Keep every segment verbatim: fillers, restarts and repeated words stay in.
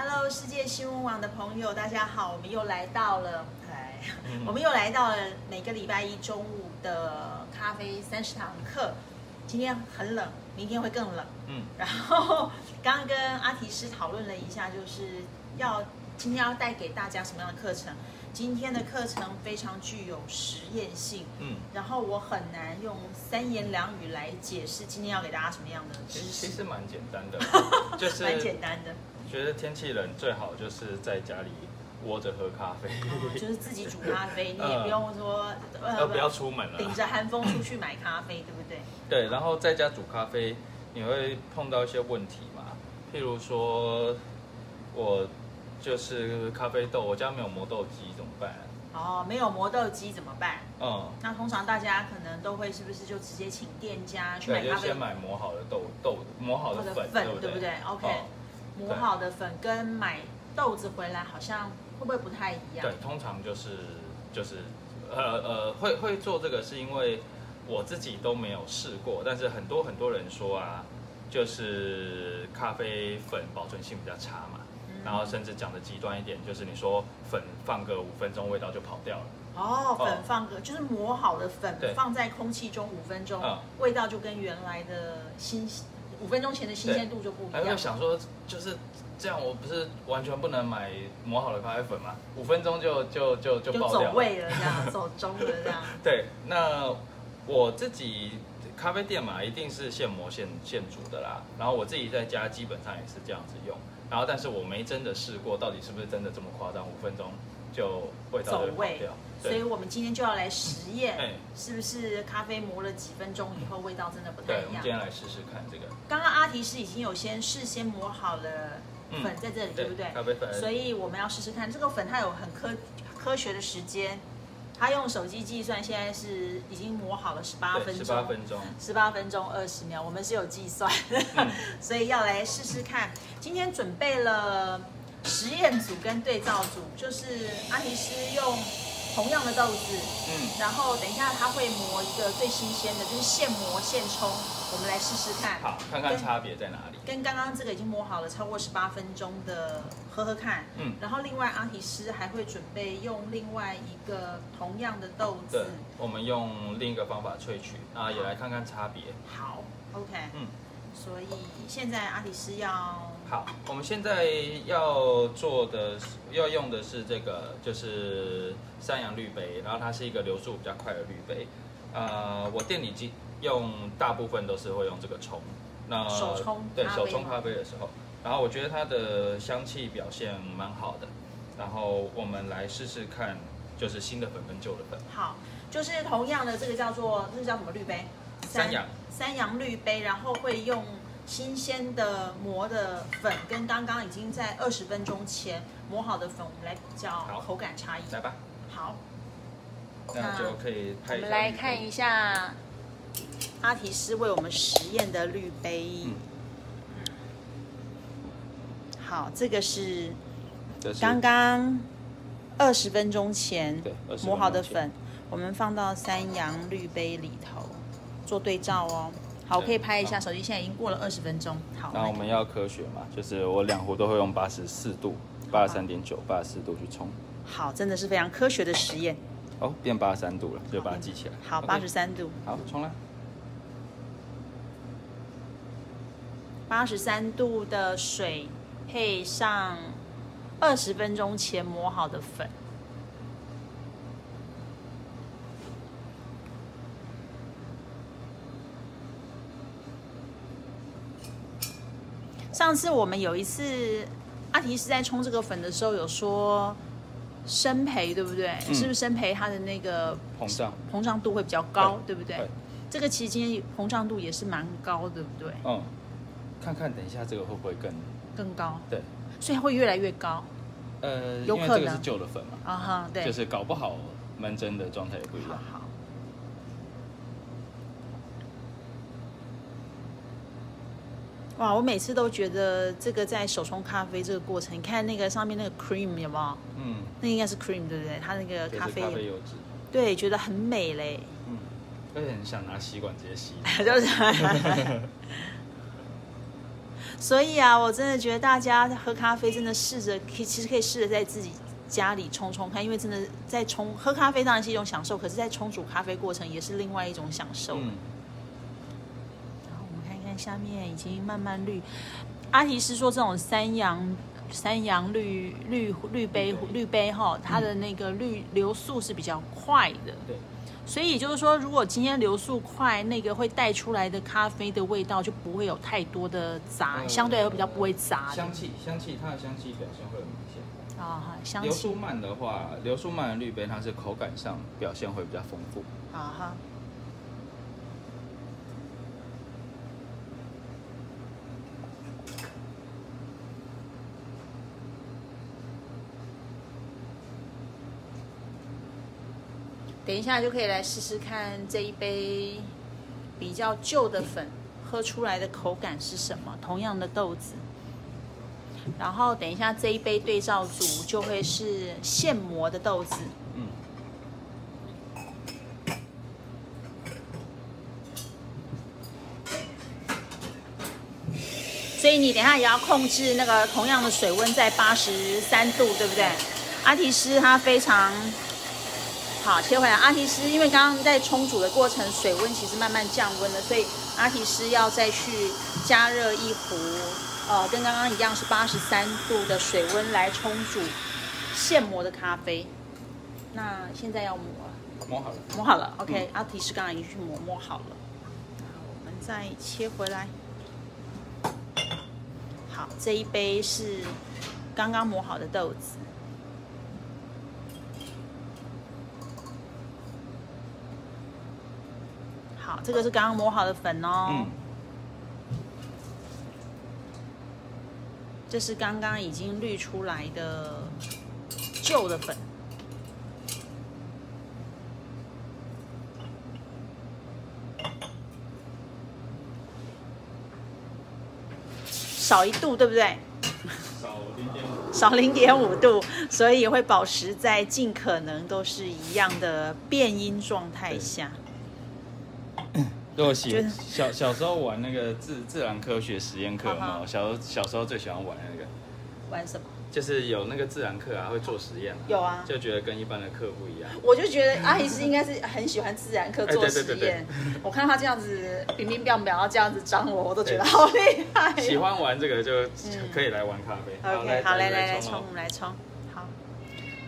Hello， 世界新闻网的朋友，大家好，我们又来到了，哎，嗯、我们又来到了每个礼拜一中午的咖啡三十堂课。今天很冷，明天会更冷，嗯。然后刚刚跟阿提师讨论了一下，就是要今天要带给大家什么样的课程？今天的课程非常具有实验性，嗯。然后我很难用三言两语来解释今天要给大家什么样的知识。其实蛮简单的，就是蛮简单的。 觉得天气冷，最好就是在家里窝着喝咖啡、哦，就是自己煮咖啡，你也不用说呃不要出门了，顶着寒风出去买咖啡，对不对？对，然后在家煮咖啡，你会碰到一些问题嘛？譬如说，我就是咖啡豆，我家没有磨豆机怎么办？哦，没有磨豆机怎么办？嗯，那通常大家可能都会是不是就直接请店家去买咖啡？对，就先买磨好的豆豆磨好的粉，对不对？对不对 ？OK。嗯 磨好的粉跟买豆子回来好像会不会不太一样？对，通常就是就是呃呃会会做这个是因为我自己都没有试过，但是很多很多人说啊，就是咖啡粉保存性比较差嘛，嗯、然后甚至讲的极端一点，就是你说粉放个五分钟味道就跑掉了。哦，粉放个、哦、就是磨好的粉放在空气中五分钟，嗯、味道就跟原来的新。 五分钟前的新鲜度就不一样。还会想说，就是这样，我不是完全不能买磨好的咖啡粉嘛？五分钟就就就就爆掉了，走味了这样，走中了这样。对，那我自己咖啡店嘛，一定是现磨现现煮的啦。然后我自己在家基本上也是这样子用。然后，但是我没真的试过，到底是不是真的这么夸张？五分钟就味道就跑掉。所以我们今天就要来实验，嗯、是不是咖啡磨了几分钟以后味道真的不太一样？对，我们今天来试试看这个。刚刚阿提师已经有先事先磨好了粉在这里，嗯、对不对？咖啡粉。所以我们要试试看这个粉，它有很科科学的时间，它用手机计算，现在是已经磨好了十八分钟，十八分钟，十八分钟二十秒，我们是有计算的，嗯、所以要来试试看。今天准备了实验组跟对照组，就是阿提师用。 同样的豆子，嗯，然后等一下它会磨一个最新鲜的，就是现磨现冲，我们来试试看，好，看看差别在哪里。跟刚刚这个已经磨好了超过十八分钟的，喝喝看，嗯。然后另外阿提师还会准备用另外一个同样的豆子，对，我们用另一个方法萃取，啊，也来看看差别。好 ，OK， 嗯，所以现在阿提师要。 好，我们现在要做的、要用的是这个，就是三洋滤杯，然后它是一个流速比较快的滤杯。呃，我店里用大部分都是会用这个冲，那手冲对手冲咖啡的时候，然后我觉得它的香气表现蛮好的。然后我们来试试看，就是新的粉跟旧的粉。好，就是同样的这个叫做这个叫什么滤杯？三洋三洋滤杯，然后会用。 新鲜的磨的粉跟刚刚已经在二十分钟前磨好的粉，我们来比较口感差异。来吧。好，那就可以拍一下。我们来看一下阿提师为我们实验的滤杯。嗯、好，这个是刚刚二十分钟前磨好的粉，我们放到三洋滤杯里头做对照哦。 好，我可以拍一下手机。现在已经过了二十分钟。好，那我们要科学嘛，就是我两壶都会用八十四度、八十三点九、八十四度去冲。好，真的是非常科学的实验。哦，变八十三度了，就把它记起来。好，八十三度。好，冲了。八十三度的水配上二十分钟前磨好的粉。 上次我们有一次，阿提师在冲这个粉的时候有说生培，对不对？嗯、是不是生培它的那个膨胀膨胀度会比较高， 对, 对不对？对这个期间膨胀度也是蛮高，对不对？嗯，看看等一下这个会不会更更高？对，所以它会越来越高。呃，有可能因为这个是旧的粉嘛，啊哈、uh ， huh, 对，就是搞不好闷蒸的状态也不一样。好, 好。 哇，我每次都觉得这个在手冲咖啡这个过程，你看那个上面那个 cream 有没有？嗯，那应该是 cream 对不对？它那个咖啡，咖啡油脂，对，觉得很美嘞。嗯，而且很想拿吸管直接吸。就是。所以啊，我真的觉得大家喝咖啡真的试着，其实可以试着在自己家里冲冲看，因为真的在冲喝咖啡当然是一种享受，可是在冲煮咖啡过程也是另外一种享受。嗯，然后我们看看下面已经慢慢绿。阿提斯说这种三阳三阳绿绿绿杯绿杯哈，它的那个绿流速是比较快的。对。所以也就是说，如果今天流速快，那个会带出来的咖啡的味道就不会有太多的杂，呃、相对会比较不会杂。香气，香气，它的香气表现会很明显。啊，香气。流速慢的话，流速慢的绿杯，它是口感上表现会比较丰富。啊哈。等一下就可以来试试看这一杯比较旧的粉喝出来的口感是什么，同样的豆子。然后等一下这一杯对照组就会是现磨的豆子。嗯。所以你等一下也要控制那个同样的水温在八十三度，对不对？阿提斯它非常。好，切回来。阿提斯因为刚刚在冲煮的过程，水温其实慢慢降温了，所以阿提斯要再去加热一壶，呃，跟刚刚一样是八十三度的水温来冲煮现磨的咖啡。那现在要磨了，磨好了，磨好了。OK，、嗯、阿提斯刚刚已经去磨，磨好了。我们再切回来。好，这一杯是刚刚磨好的豆子。好，这个是刚刚磨好的粉哦。嗯。这是刚刚已经滤出来的旧的粉。少一度，对不对？少零点五。少零点五度，所以会保持在尽可能都是一样的变音状态下。对，我喜小小时候玩那个自自然科学实验课嘛，小小时候最喜欢玩那个。玩什么？就是有那个自然课啊，会做实验、啊。有啊。就觉得跟一般的课不一样。我就觉得阿姨是应该是很喜欢自然课做实验。哎、对对对对，我看他这样子乒乒乓乓要这样子张我，我都觉得好厉害、哦。喜欢玩这个就可以来玩咖啡。嗯、OK， 好，来来来冲，我们来冲。好。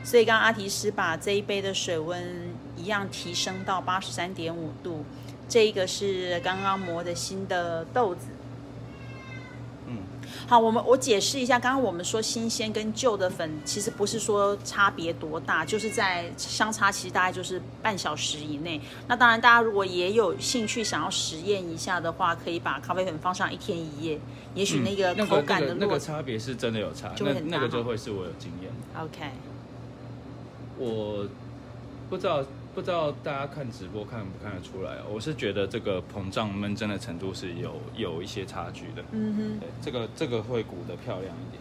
所以刚刚阿提斯把这一杯的水温一样提升到八十三点五度。这一个是刚刚磨的新的豆子。嗯，好，我们我解释一下，刚刚我们说新鲜跟旧的粉，其实不是说差别多大，就是在相差其实大概就是半小时以内。那当然，大家如果也有兴趣想要实验一下的话，可以把咖啡粉放上一天一夜，也许那个口感的、嗯、那个、那个、那个差别是真的有差，那那个就会是我有经验。OK， 我不知道。不知道大家看直播看不看得出来，我是觉得这个膨胀闷蒸的程度是有有一些差距的。嗯哼，对，这个这个会鼓得漂亮一点。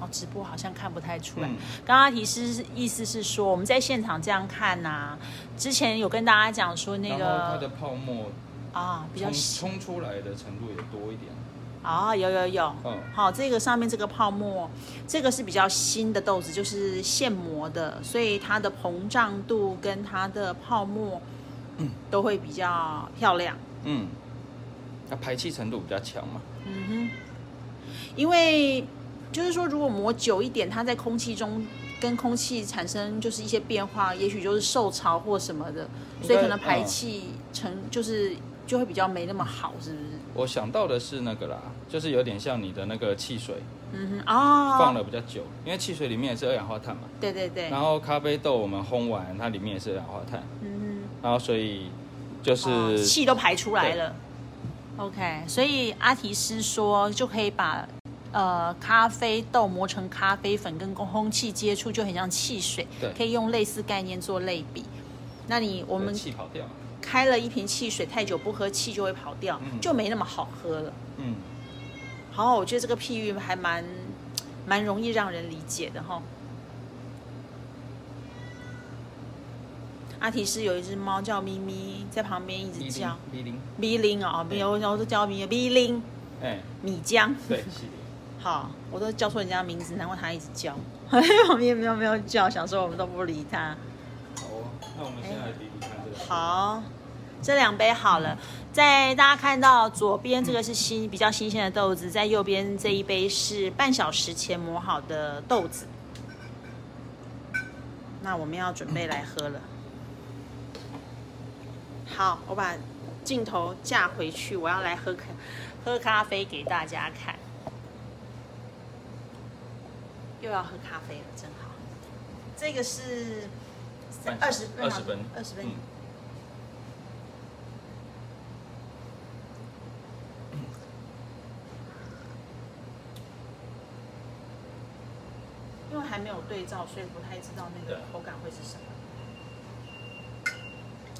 哦，直播好像看不太出来。嗯、刚刚提示意思是说，我们在现场这样看啊，之前有跟大家讲说那个，然后它的泡沫啊比较冲出来的程度也多一点。哦，有有有，嗯，好，这个上面这个泡沫，这个是比较新的豆子，就是现磨的，所以它的膨胀度跟它的泡沫，嗯，都会比较漂亮，嗯，它排气程度比较强嘛，嗯哼，因为就是说如果磨久一点，它在空气中跟空气产生就是一些变化，也许就是受潮或什么的，所以可能排气成、嗯、就是。就会比较没那么好，是不是？我想到的是那个啦，就是有点像你的那个汽水，嗯哼，哦，放了比较久，因为汽水里面也是二氧化碳嘛，对对对。然后咖啡豆我们烘完，它里面也是二氧化碳，嗯哼，然后所以就是、哦、气都排出来了。OK， 所以阿提斯说就可以把呃咖啡豆磨成咖啡粉，跟空气接触就很像汽水，对，可以用类似概念做类比。那你我们气跑掉。开了一瓶汽水太久不喝，气就会跑掉、嗯、就没那么好喝了。嗯，好，我觉得这个譬喻还蛮蛮容易让人理解的哈。阿提斯有一只猫叫咪咪，在旁边一直叫咪铃咪铃哦，没有，我都叫咪咪铃。哎，米浆，对，是的。好，我都叫错人家名字，难怪他一直叫。我们也没有没有叫，想说我们都不理他。好哦，那我们先来比比看这个。好，这两杯好了。在大家看到左边这个是新比较新鲜的豆子，在右边这一杯是半小时前磨好的豆子。那我们要准备来喝了。好，我把镜头架回去，我要来喝咖喝咖啡给大家看。 又要喝咖啡了，真好。这个是二十分，二十分，二十分。因为还没有对照，所以不太知道那个口感会是什么。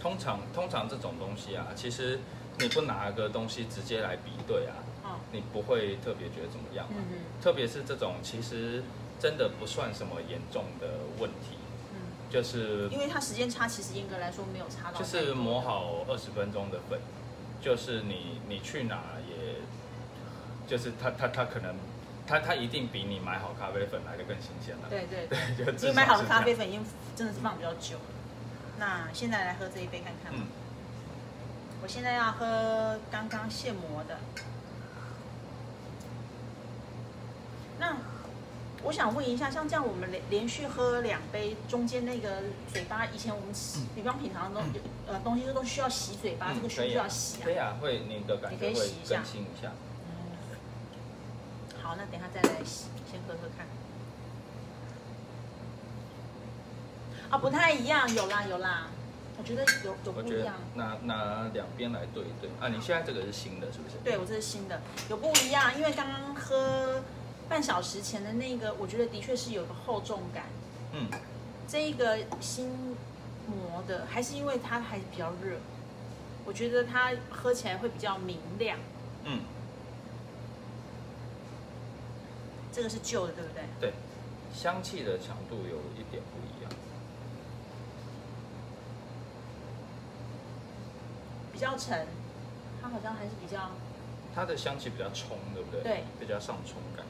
通常，通常这种东西啊，其实你不拿个东西直接来比对啊，哦、你不会特别觉得怎么样、啊。嗯嗯特别是这种，其实。 真的不算什么严重的问题，嗯，就是因为它时间差，其实严格来说没有差到，就是磨好二十分钟的粉，就是你你去哪也，就是它它它可能它它一定比你买好咖啡粉来的更新鲜了，对对对，就因为买好的咖啡粉已经真的是放比较久了。嗯、那现在来喝这一杯看看，嗯，我现在要喝刚刚现磨的，那。 我想问一下，像这样我们连连续喝两杯，中间那个嘴巴，以前我们吃，比方品尝的东西，呃，东西都需要洗嘴巴，这个需不需要洗啊？对啊，会你的感觉会更新一下。嗯，好，那等一下再来洗，先喝喝看。啊，不太一样，有啦有啦，我觉得有有不一样。拿拿两边来对一对啊，你现在这个是新的，是不是？对，我这是新的，有不一样，因为刚刚喝。 半小时前的那个，我觉得的确是有个厚重感。嗯，这个新磨的，还是因为它还比较热，我觉得它喝起来会比较明亮。嗯，这个是旧的，对不对？对，香气的强度有一点不一样，比较沉，它好像还是比较，它的香气比较冲，对不对？对，比较上冲感。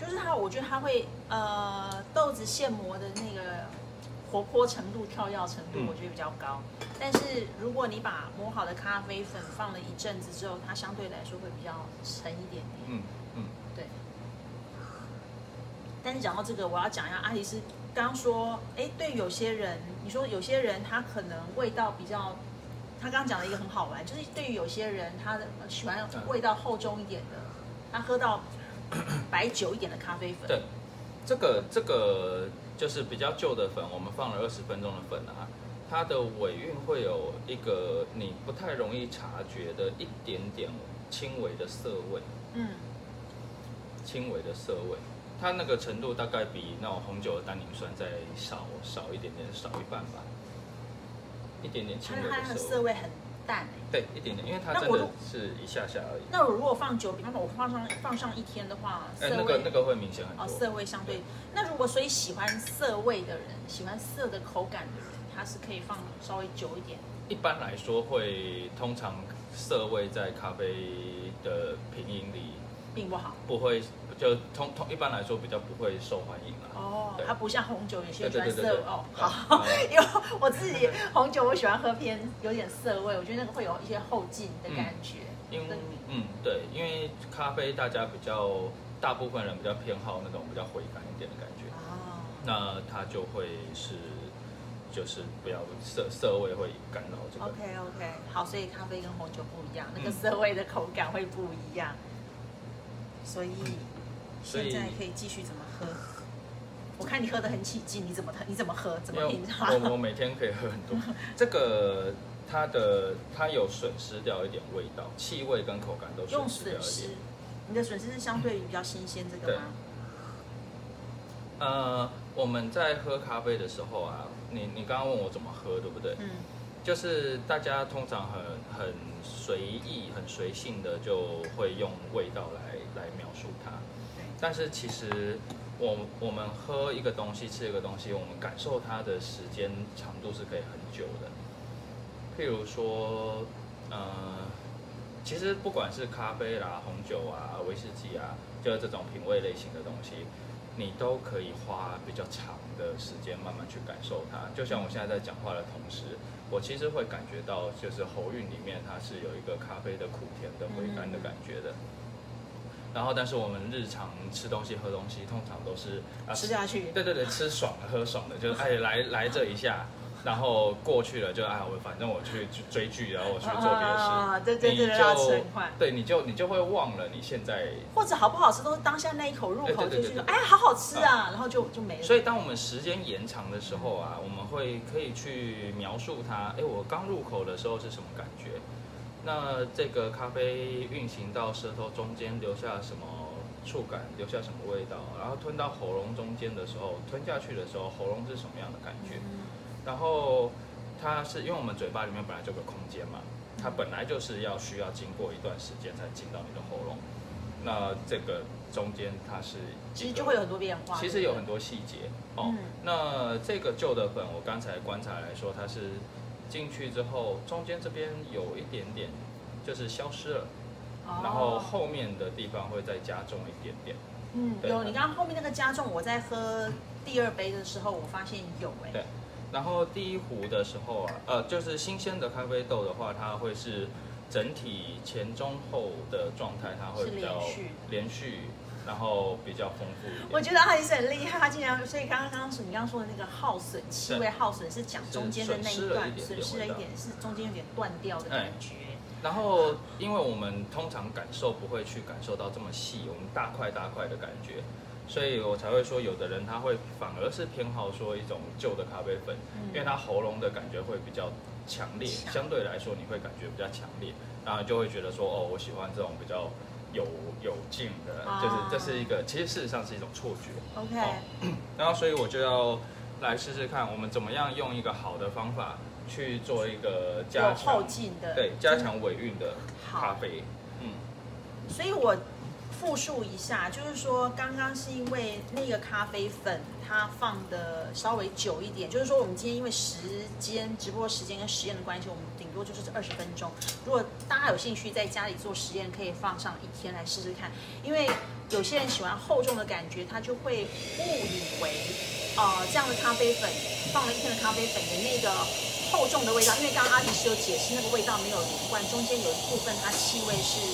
就是它，我觉得它会呃豆子现磨的那个活泼程度、跳跃程度，我觉得比较高。嗯、但是如果你把磨好的咖啡粉放了一阵子之后，它相对来说会比较沉一点点。嗯嗯，对。但是讲到这个，我要讲一下阿里斯刚刚说，哎，对有些人，你说有些人他可能味道比较，他刚刚讲了一个很好玩，就是对于有些人他的喜欢味道厚重一点的，他喝到。 白酒一点的咖啡粉，对，这个这个就是比较旧的粉，我们放了二十分钟的粉啊，它的尾韵会有一个你不太容易察觉的一点点轻微的涩味，嗯，轻微的涩味，它那个程度大概比那种红酒的单宁酸再少少一点点，少一半吧，一点点轻微的涩味，它的涩味很。 对，一点点，因为它真的是一下下而已。那我如果放久，比方说我放上放上一天的话，哎、欸，那个那个会明显很多。哦，涩味相对。對那如果所以喜欢涩味的人，喜欢涩的口感的人，他是可以放稍微久一点。一般来说会，通常涩味在咖啡的品饮里并不好，不会就通通一般来说比较不会受欢迎啦。哦，它不像红酒有些喜欢涩哦，好，因为我自己红酒我喜欢喝偏有点涩味，我觉得那个会有一些后劲的感觉。嗯、因为嗯对，因为咖啡大家比较大部分人比较偏好那种比较回甘一点的感觉，哦，那它就会是就是不要涩涩味会干扰这个。OK OK， 好，所以咖啡跟红酒不一样，那个涩味的口感会不一样。嗯 所以现在可以继续怎么喝？我看你喝得很起劲，你怎么你怎么喝？怎么品尝？我我每天可以喝很多。这个它的它有损失掉一点味道，气味跟口感都损失掉一点。用损失，你的损失是相对于比较新鲜这个吗？呃，我们在喝咖啡的时候啊，你你刚刚问我怎么喝，对不对？嗯。就是大家通常很很随意、很随性的就会用味道来。 来描述它，但是其实我我们喝一个东西、吃一个东西，我们感受它的时间长度是可以很久的。譬如说，呃，其实不管是咖啡啦、红酒啊、威士忌啊，就是这种品味类型的东西，你都可以花比较长的时间慢慢去感受它。就像我现在在讲话的同时，我其实会感觉到，就是喉韵里面它是有一个咖啡的苦甜的回甘的感觉的。嗯， 然后，但是我们日常吃东西、喝东西，通常都是啊吃下去，对对对，吃爽的、喝爽的，就是哎来来这一下，然后过去了就啊我反正我去追剧，然后我去做别的事，啊、对对对，你就对你就你就会忘了你现在或者好不好吃都是当下那一口入口就觉得哎好好吃啊，嗯、然后就就没了。所以当我们时间延长的时候啊，我们会可以去描述它，哎我刚入口的时候是什么感觉。 那这个咖啡运行到舌头中间，留下什么触感，留下什么味道，然后吞到喉咙中间的时候，吞下去的时候，喉咙是什么样的感觉？然后它是因为我们嘴巴里面本来就有个空间嘛，它本来就是要需要经过一段时间才进到你的喉咙。那这个中间它是其实就会有很多变化，其实有很多细节哦。那这个旧的粉，我刚才观察来说，它是。 进去之后，中间这边有一点点，就是消失了， oh. 然后后面的地方会再加重一点点。嗯，有你刚刚后面那个加重，我在喝第二杯的时候，我发现有哎、欸。对，然后第一壶的时候啊，呃，就是新鲜的咖啡豆的话，它会是整体前中后的状态，它会比较连续。连续 然后比较丰富一点。我觉得他也是很厉害，他竟然所以刚刚刚刚你刚刚说的那个耗损气味耗损是讲中间的那一段损失了一点，是中间有点断掉的感觉。哎、然后因为我们通常感受不会去感受到这么细，我们大块大块的感觉，所以我才会说有的人他会反而是偏好说一种旧的咖啡粉，嗯、因为它喉咙的感觉会比较强烈，强相对来说你会感觉比较强烈，然后就会觉得说哦，我喜欢这种比较。 有有劲的，就是这是一个，其实事实上是一种错觉。OK，、哦、然后所以我就要来试试看，我们怎么样用一个好的方法去做一个加强后劲的，对，加强尾韵的咖啡。嗯，所以我复述一下，就是说刚刚是因为那个咖啡粉它放的稍微久一点，就是说我们今天因为时间直播时间跟实验的关系，我们。 顶多就是二十分钟。如果大家有兴趣在家里做实验，可以放上一天来试试看。因为有些人喜欢厚重的感觉，他就会误以为，呃，这样的咖啡粉放了一天的咖啡粉的那个厚重的味道，因为刚刚阿迪是有解释那个味道没有连贯，中间有一部分它气味是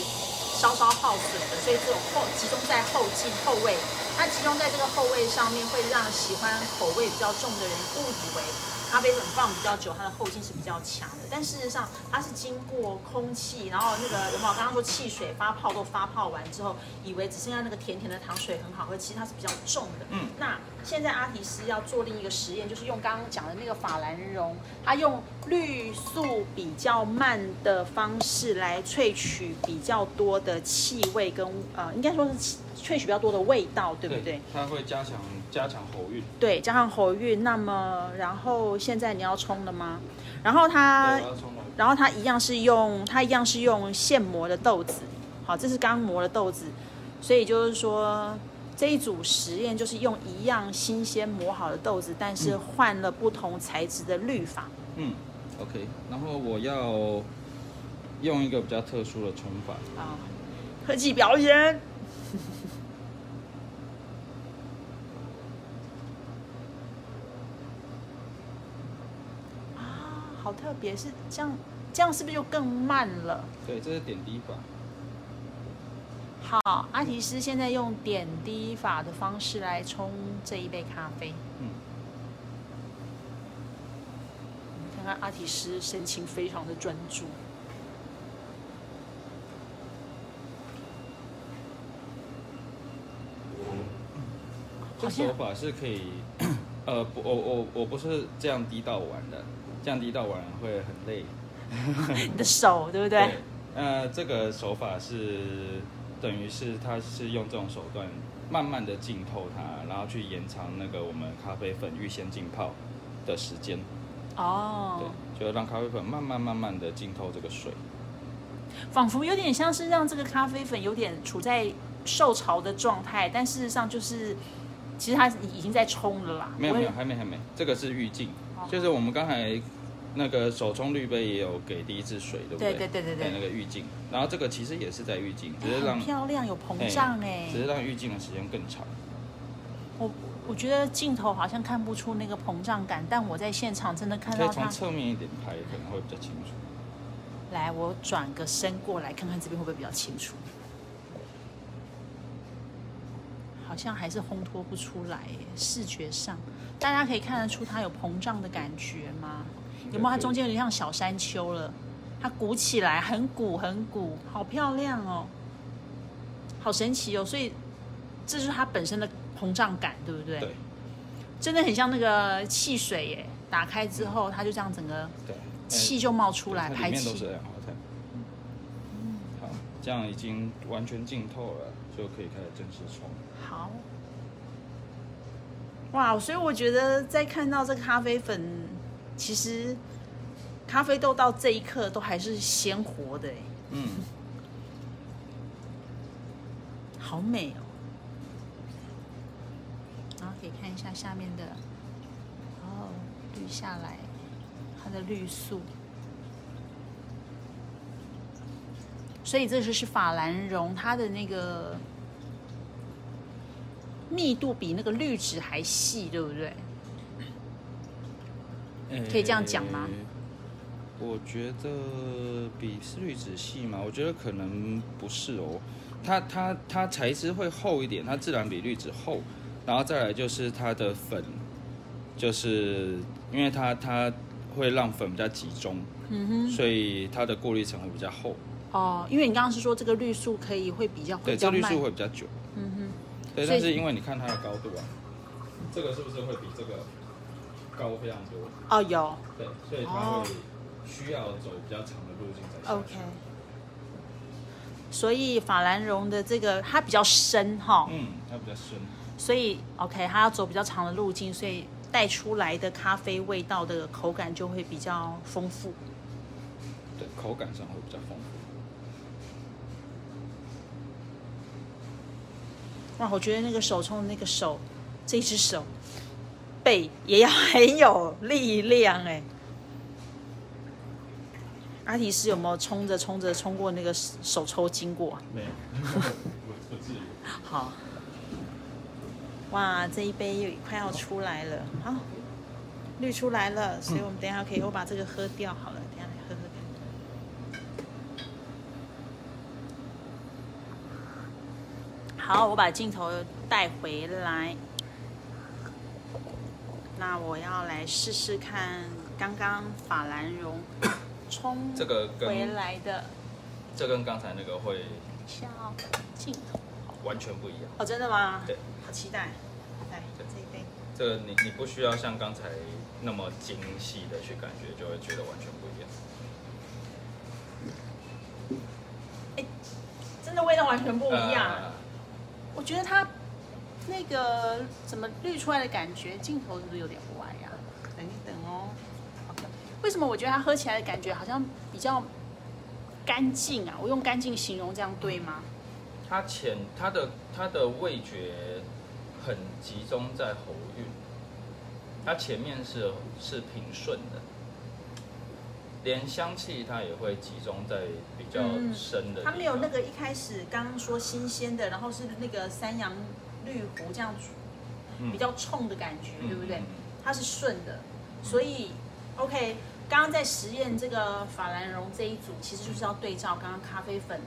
稍稍耗损的，所以这种后集中在后劲后味，它集中在这个后味上面，会让喜欢口味比较重的人误以为。 咖啡粉放比较久，它的后劲是比较强的，但事实上它是经过空气，然后那个有没有刚刚说汽水发泡都发泡完之后，以为只剩下那个甜甜的糖水很好喝，其实它是比较重的。嗯，那现在阿提斯要做另一个实验，就是用刚刚讲的那个法兰绒，它用滤速比较慢的方式来萃取比较多的气味跟呃，应该说是。 萃取比较多的味道，对不对？对它会加强加强喉韵，对，加强喉韵。那么，然后现在你要冲了吗？然后它，然后它一样是用它一样是用现磨的豆子，好，这是刚磨的豆子，所以就是说这一组实验就是用一样新鲜磨好的豆子，但是换了不同材质的滤法。嗯 ，OK。然后我要用一个比较特殊的冲法啊，科技表演。 好特别，是这样，这样是不是就更慢了？对，这是点滴法。好，阿提斯现在用点滴法的方式来冲这一杯咖啡。嗯。我们看看阿提斯神情非常的专注。这手法是可以，呃，不，我我我不是这样滴到完的。 降低到晚会很累，你的手对不对？对，呃，这个手法是等于是它是用这种手段慢慢的浸透它，然后去延长那个我们咖啡粉预先浸泡的时间。哦，对，就让咖啡粉慢慢慢慢的浸透这个水，仿佛有点像是让这个咖啡粉有点处在受潮的状态，但事实上就是其实它已经在冲了啦。没有没有，还没还没，这个是预浸，就是我们刚才。那个手冲滤杯也有给第一支水，对不对？对对对对对。那个预镜，然后这个其实也是在预镜，只是让、欸、很漂亮，有膨胀哎、欸欸，只是让预镜的时间更长。我我觉得镜头好像看不出那个膨胀感，但我在现场真的看到它。可以从侧面一点拍，可能会比较清楚。来，我转个身过来看看这边会不会比较清楚。好像还是烘托不出来耶，视觉上大家可以看得出它有膨胀的感觉吗？有没有？它中间有点像小山丘了，它鼓起来，很鼓很鼓，好漂亮哦，好神奇哦！所以这就是它本身的膨胀感，对不对？对，真的很像那个汽水耶，打开之后它就这样整个气就冒出来，排气。嗯，好，这样已经完全浸透了，就可以开始正式冲。好，哇！所以我觉得在看到这个咖啡粉。其实，咖啡豆到这一刻都还是鲜活的，嗯，好美哦。然后可以看一下下面的，哦，滤下来它的绿素。所以这就是法兰绒，它的那个密度比那个滤纸还细，对不对？可以这样讲吗、欸？我觉得比滤纸细嘛，我觉得可能不是哦。它它它材质会厚一点，它自然比滤纸厚。然后再来就是它的粉，就是因为它它会让粉比较集中，嗯哼，所以它的过滤层会比较厚。哦，因为你刚刚是说这个滤素可以会比较对，这个滤素会比较久，嗯哼，对。但是因为你看它的高度啊，这个是不是会比这个？高非常多哦，有对，所以它会需要走比较长的路径才行。OK， 所以法兰绒的这个它比较深哈，嗯，它比较深，所以 OK， 它要走比较长的路径，所以带出来的咖啡味道的口感就会比较丰富。对，口感上会比较丰富。哇，我觉得那个手冲的那个手，这只手。背也要很有力量哎、欸，阿提斯有没有冲着冲着冲过那个手抽筋过、啊？没有，不至于。好，哇，这一杯又快要出来了，好，滤出来了，所以我们等一下可以我把这个喝掉好了，等一下来喝喝看。好，我把镜头带回来。那我要来试试看刚刚法兰绒冲回来的，这跟刚才那个会镜头完全不一样哦，真的吗？对，好期待。来，这一杯，这个你你不需要像刚才那么精细的去感觉，就会觉得完全不一样。哎，真的味道完全不一样。呃、我觉得它。那个怎么滤出来的感觉，镜头是不是有点歪呀、啊？等一等哦。Okay. 为什么我觉得它喝起来的感觉好像比较干净啊？我用干净形容这样对吗？它前它的它的味觉很集中在喉韵，它前面是是平顺的，连香气它也会集中在比较深的地方、嗯。它没有那个一开始刚刚说新鲜的，然后是那个山羊。绿湖这样比较冲的感觉，嗯、对不对？它是顺的，所以 OK。刚刚在实验这个法兰绒这一组，其实就是要对照刚刚咖啡粉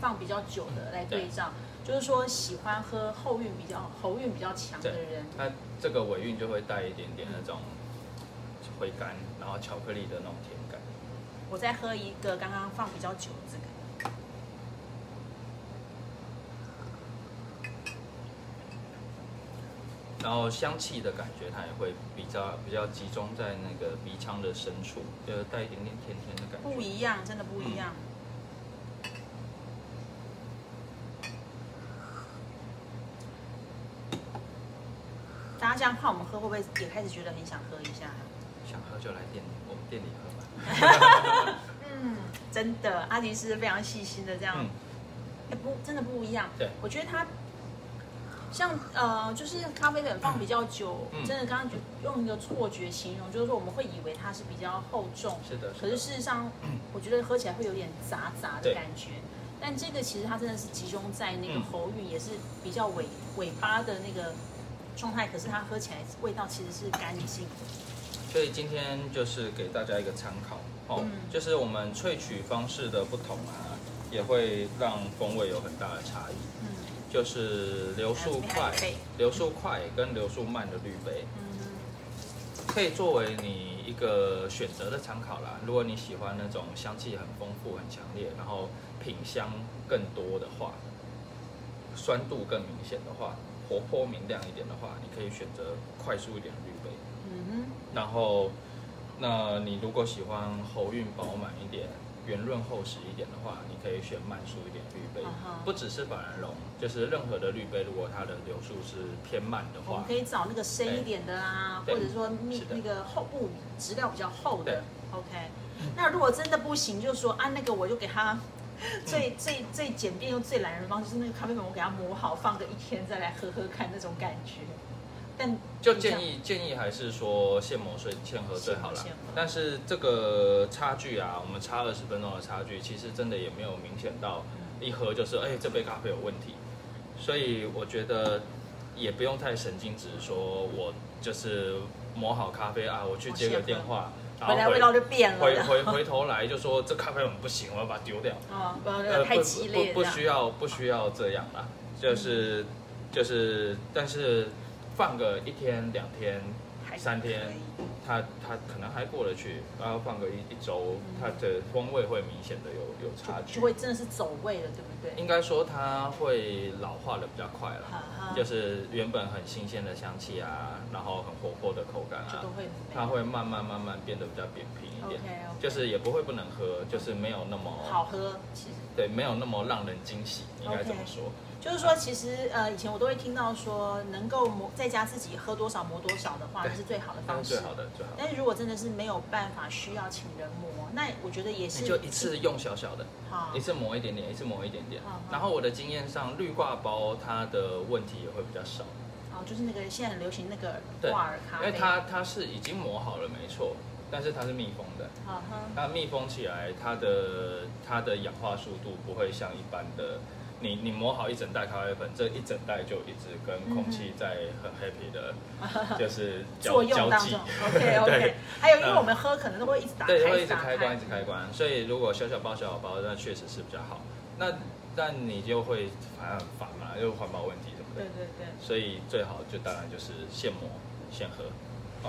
放比较久的来对照，对就是说喜欢喝后韵比较喉韵比较强的人，它这个尾韵就会带一点点那种回甘，然后巧克力的那种甜感。我再喝一个刚刚放比较久的这个。然后香气的感觉，它也会比较比较集中在那个鼻腔的深处，就是带一点点甜甜的感觉。不一样，真的不一样。嗯、大家这样看我们喝，会不会也开始觉得很想喝一下？想喝就来店里，我们店里喝吧。嗯，真的，阿提斯非常细心的这样，哎、嗯，不，真的不一样。对，我觉得他。像呃，就是咖啡粉放比较久，嗯、真的刚刚用一个错觉形容，就是说我们会以为它是比较厚重，是的。是的可是事实上，我觉得喝起来会有点杂杂的感觉。但这个其实它真的是集中在那个喉韵，也是比较尾尾巴的那个状态。可是它喝起来味道其实是干净的。所以今天就是给大家一个参考哦，嗯、就是我们萃取方式的不同啊，也会让风味有很大的差异。嗯 就是流速快、流速快跟流速慢的滤杯，可以作为你一个选择的参考啦。如果你喜欢那种香气很丰富、很强烈，然后品香更多的话，酸度更明显的话，活泼明亮一点的话，你可以选择快速一点的滤杯。嗯哼。然后，那你如果喜欢喉韵饱满一点、 圆润厚实一点的话，你可以选慢速一点滤杯， uh huh. 不只是法兰绒，就是任何的滤杯，如果它的流速是偏慢的话，我们可以找那个深一点的啊，或者说密那个厚布质料比较厚的。OK， 那如果真的不行，就说啊那个我就给它最、嗯、最最简便又最懒人的方式，就是那个咖啡粉我给它磨好，放个一天再来喝喝看那种感觉。 但就建议建议还是说现磨水现喝最好啦。但是这个差距啊，我们差二十分钟的差距，其实真的也没有明显到一喝就是哎、欸、这杯咖啡有问题。所以我觉得也不用太神经质，说我就是磨好咖啡啊，我去接个电话，然后回来味道就变了。回回回头来就说这咖啡我们不行，我要把它丢掉。哦，不要太激烈。不不需要不需要这样啦，就是就是但是。 放个一天、两天、三天，它它可能还过得去。然后放个一一周，它的风味会明显的有有差距，就会真的是走味了，对不对？应该说它会老化的比较快了，啊、就是原本很新鲜的香气啊，然后很活泼的口感啊，会它会慢慢慢慢变得比较扁平一点， okay, okay 就是也不会不能喝，就是没有那么好喝，其实对，没有那么让人惊喜，应该怎么说？ Okay. 就是说，其实呃，以前我都会听到说，能够磨在家自己喝多少磨多少的话，那是最好的方式。最好的，最好的。但是如果真的是没有办法，需要请人磨，那我觉得也是。你就一次用小小的，一次磨一点点，一次磨一点点。好好然后我的经验上，滤挂包它的问题也会比较少。哦，就是那个现在很流行那个挂耳咖啡，因为它它是已经磨好了，没错。 但是它是密封的，好哼，它密封起来，它的它的氧化速度不会像一般的，你你磨好一整袋咖啡粉，这一整袋就一直跟空气在很 happy 的，嗯、就是作用当中 ，OK OK 还有因为我们喝可能都会一直打开，对，会一直开关一直开关，所以如果小小包小小包，那确实是比较好。那但你就会反正很烦嘛，又环保问题对不对？对对对。所以最好就当然就是现磨现喝。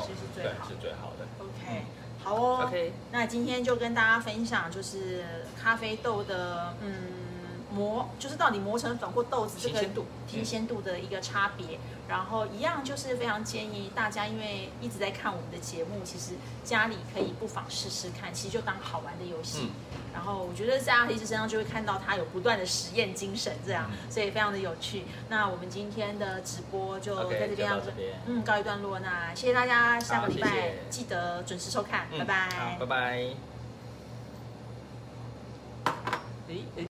其实最好是最好的。OK， 好哦。OK， 那今天就跟大家分享，就是咖啡豆的嗯磨，就是到底磨成粉或豆子这个新鲜度的一个差别。嗯、然后一样就是非常建议大家，因为一直在看我们的节目，其实家里可以不妨试试看，其实就当好玩的游戏。嗯、然后我觉得在阿黑医师身上就会看到他有不断的实验精神，这样，嗯、所以非常的有趣。那我们今天的直播。 就在这边，嗯，告一段落。那谢谢大家，下个礼拜记得准时收看，拜拜，拜拜。